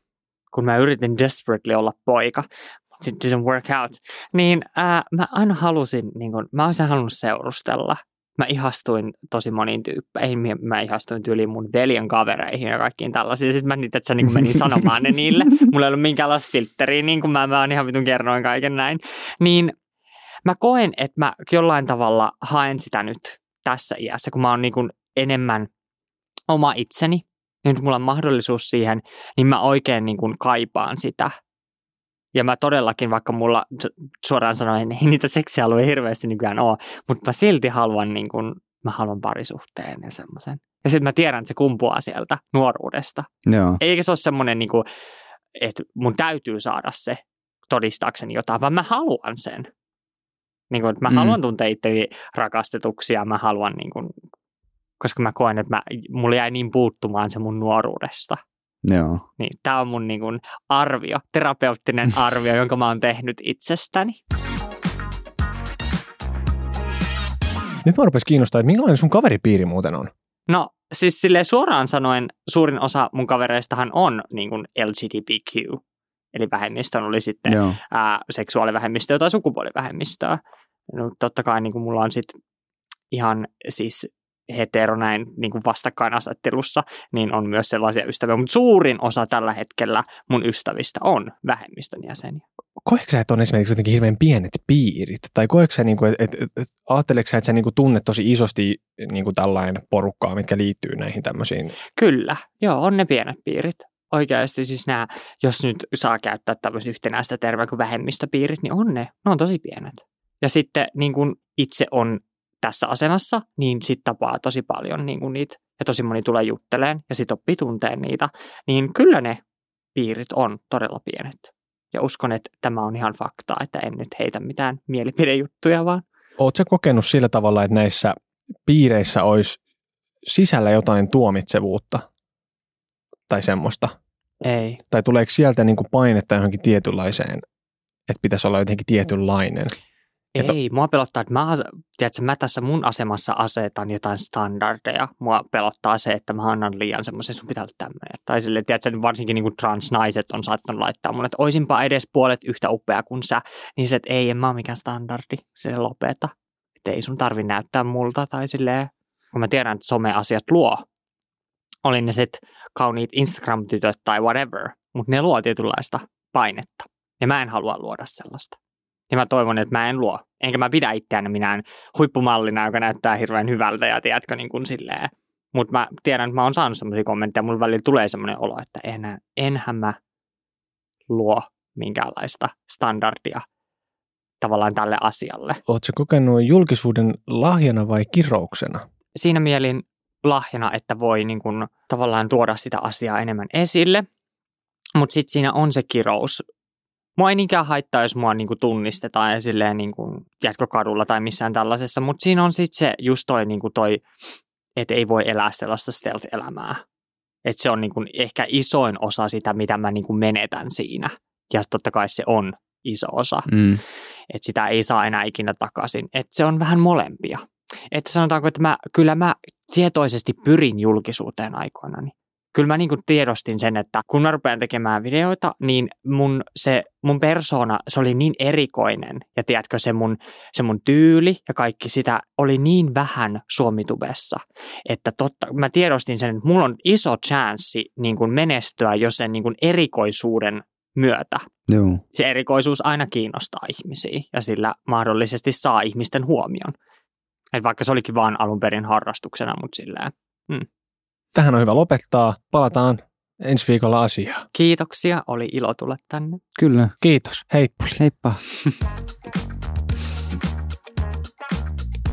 kun mä yritin desperately olla poika, it didn't work out, niin ää, mä aina halusin, niin kun, mä olisin halunnut seurustella. Mä ihastuin tosi moniin tyyppeihin. Mä ihastuin tyyliin mun veljen kavereihin ja kaikkiin tällaisiin. Sitten mä niitä, että sä niin menin sanomaan ne niille. Mulla ei ollut minkäänlaista filtteriä, niin kuin mä, mä oon ihan vitun kerroin kaiken näin. Niin mä koen, että mä jollain tavalla haen sitä nyt tässä iässä, kun mä oon niin kuin enemmän oma itseni. Ja nyt mulla on mahdollisuus siihen, niin mä oikein niin kuin kaipaan sitä. Ja mä todellakin, vaikka mulla suoraan sanoen ei niitä seksialueita hirveästi nykyään ole, mutta mä silti haluan, niin kun, mä haluan parisuhteen ja semmoisen. Ja sitten mä tiedän, että se kumpuaa sieltä nuoruudesta. Joo. Eikä se ole semmoinen, niin kun, että mun täytyy saada se todistaakseni jotain, vaan mä haluan sen. Niin kun, mä mm. haluan tuntea itteni rakastetuksia, mä haluan, niin kun, koska mä koen, että mä, mulla jäi niin puuttumaan se mun nuoruudesta. Joo. Niin, tämä on mun niin kun, arvio, terapeuttinen arvio, jonka mä oon tehnyt itsestäni. Nyt mä rupes kiinnostaa, että minkälainen sun kaveripiiri muuten on? No siis silleen suoraan sanoen suurin osa mun kavereistahan on niin kun L G B T Q, eli vähemmistön oli sitten ää, seksuaalivähemmistöä tai sukupuolivähemmistöä. No, totta kai niin kun mulla on sitten ihan siis... hetero näin niin kuin vastakkainasettelussa, niin on myös sellaisia ystäviä. Mutta suurin osa tällä hetkellä mun ystävistä on vähemmistön jäseniä. Koetko sä, että on esimerkiksi jotenkin hirveän pienet piirit? Tai koetko sä, että et, et, ajatteleksä, että sä niin kuin tunnet tosi isosti niin kuin tällainen porukkaa, mitkä liittyy näihin tämmöisiin? Kyllä, joo, on ne pienet piirit. Oikeasti siis nämä, jos nyt saa käyttää tämmöistä yhtenäistä terveä kuin vähemmistöpiirit, niin on ne. Ne on tosi pienet. Ja sitten niin kuin itse on tässä asemassa, niin sitten tapaa tosi paljon niin kuin niitä, ja tosi moni tulee jutteleen, ja sitten oppii tunteen niitä, niin kyllä ne piirit on todella pienet. Ja uskon, että tämä on ihan faktaa, että en nyt heitä mitään mielipidejuttuja vaan. Oletko sä kokenut sillä tavalla, että näissä piireissä olisi sisällä jotain tuomitsevuutta tai semmoista? Ei. Tai tuleeko sieltä niin kuin painetta johonkin tietynlaiseen, että pitäisi olla jotenkin tietynlainen? Ei, mua pelottaa, että mä, tiedätkö, mä tässä mun asemassa asetan jotain standardeja. Mua pelottaa se, että mä annan liian semmoisen, sun pitää olla tämmöinen. Tai silleen, tiedätkö, varsinkin niin kuin transnaiset on saattanut laittaa mun, että oisinpa edes puolet yhtä upea kuin sä. Niin se, että ei, en mä ole mikään standardi, se lopeta. Että ei sun tarvi näyttää multa tai silleen. Kun mä tiedän, että some-asiat luo. Oli ne sit kauniit Instagram-tytöt tai whatever, mutta ne luo tietynlaista painetta. Ja mä en halua luoda sellaista. Ja mä toivon, että mä en luo. Enkä mä pidä itseäni minään huippumallina, joka näyttää hirveän hyvältä ja tiedätkö niin kuin silleen. Mutta mä tiedän, että mä oon saanut semmoisia kommentteja. Mulla välillä tulee semmoinen olo, että enä, enhän mä luo minkäänlaista standardia tavallaan tälle asialle. Ootko kokenut julkisuuden lahjana vai kirouksena? Siinä mielin lahjana, että voi niin kuin tavallaan tuoda sitä asiaa enemmän esille. Mutta sitten siinä on se kirous. Mua ei niinkään haittaa, jos mua niinku tunnistetaan ja silleen niinku jatkokadulla tai missään tällaisessa, mutta siinä on sitten se just toi, niinku toi että ei voi elää sellaista stealth-elämää. Että se on niinku ehkä isoin osa sitä, mitä mä niinku menetän siinä. Ja totta kai se on iso osa. Mm. Että sitä ei saa enää ikinä takaisin. Että se on vähän molempia. Että sanotaanko, että mä, kyllä mä tietoisesti pyrin julkisuuteen aikoinani. kyllä mä niin kuin tiedostin sen, että kun mä rupean tekemään videoita, niin mun se mun persoona, se oli niin erikoinen. Ja tiedätkö, se mun, se mun tyyli ja kaikki sitä oli niin vähän SuomiTubessa. Että totta, mä tiedostin sen, että mulla on iso chanssi niin kuin menestyä jo sen niin kuin erikoisuuden myötä. Joo. Se erikoisuus aina kiinnostaa ihmisiä ja sillä mahdollisesti saa ihmisten huomion. Et vaikka se olikin vaan alun perin harrastuksena, mutta sillä mm. Tähän on hyvä lopettaa. Palataan ensi viikolla asiaan. Kiitoksia. Oli ilo tulla tänne. Kyllä. Kiitos. Heippuli. Heippa.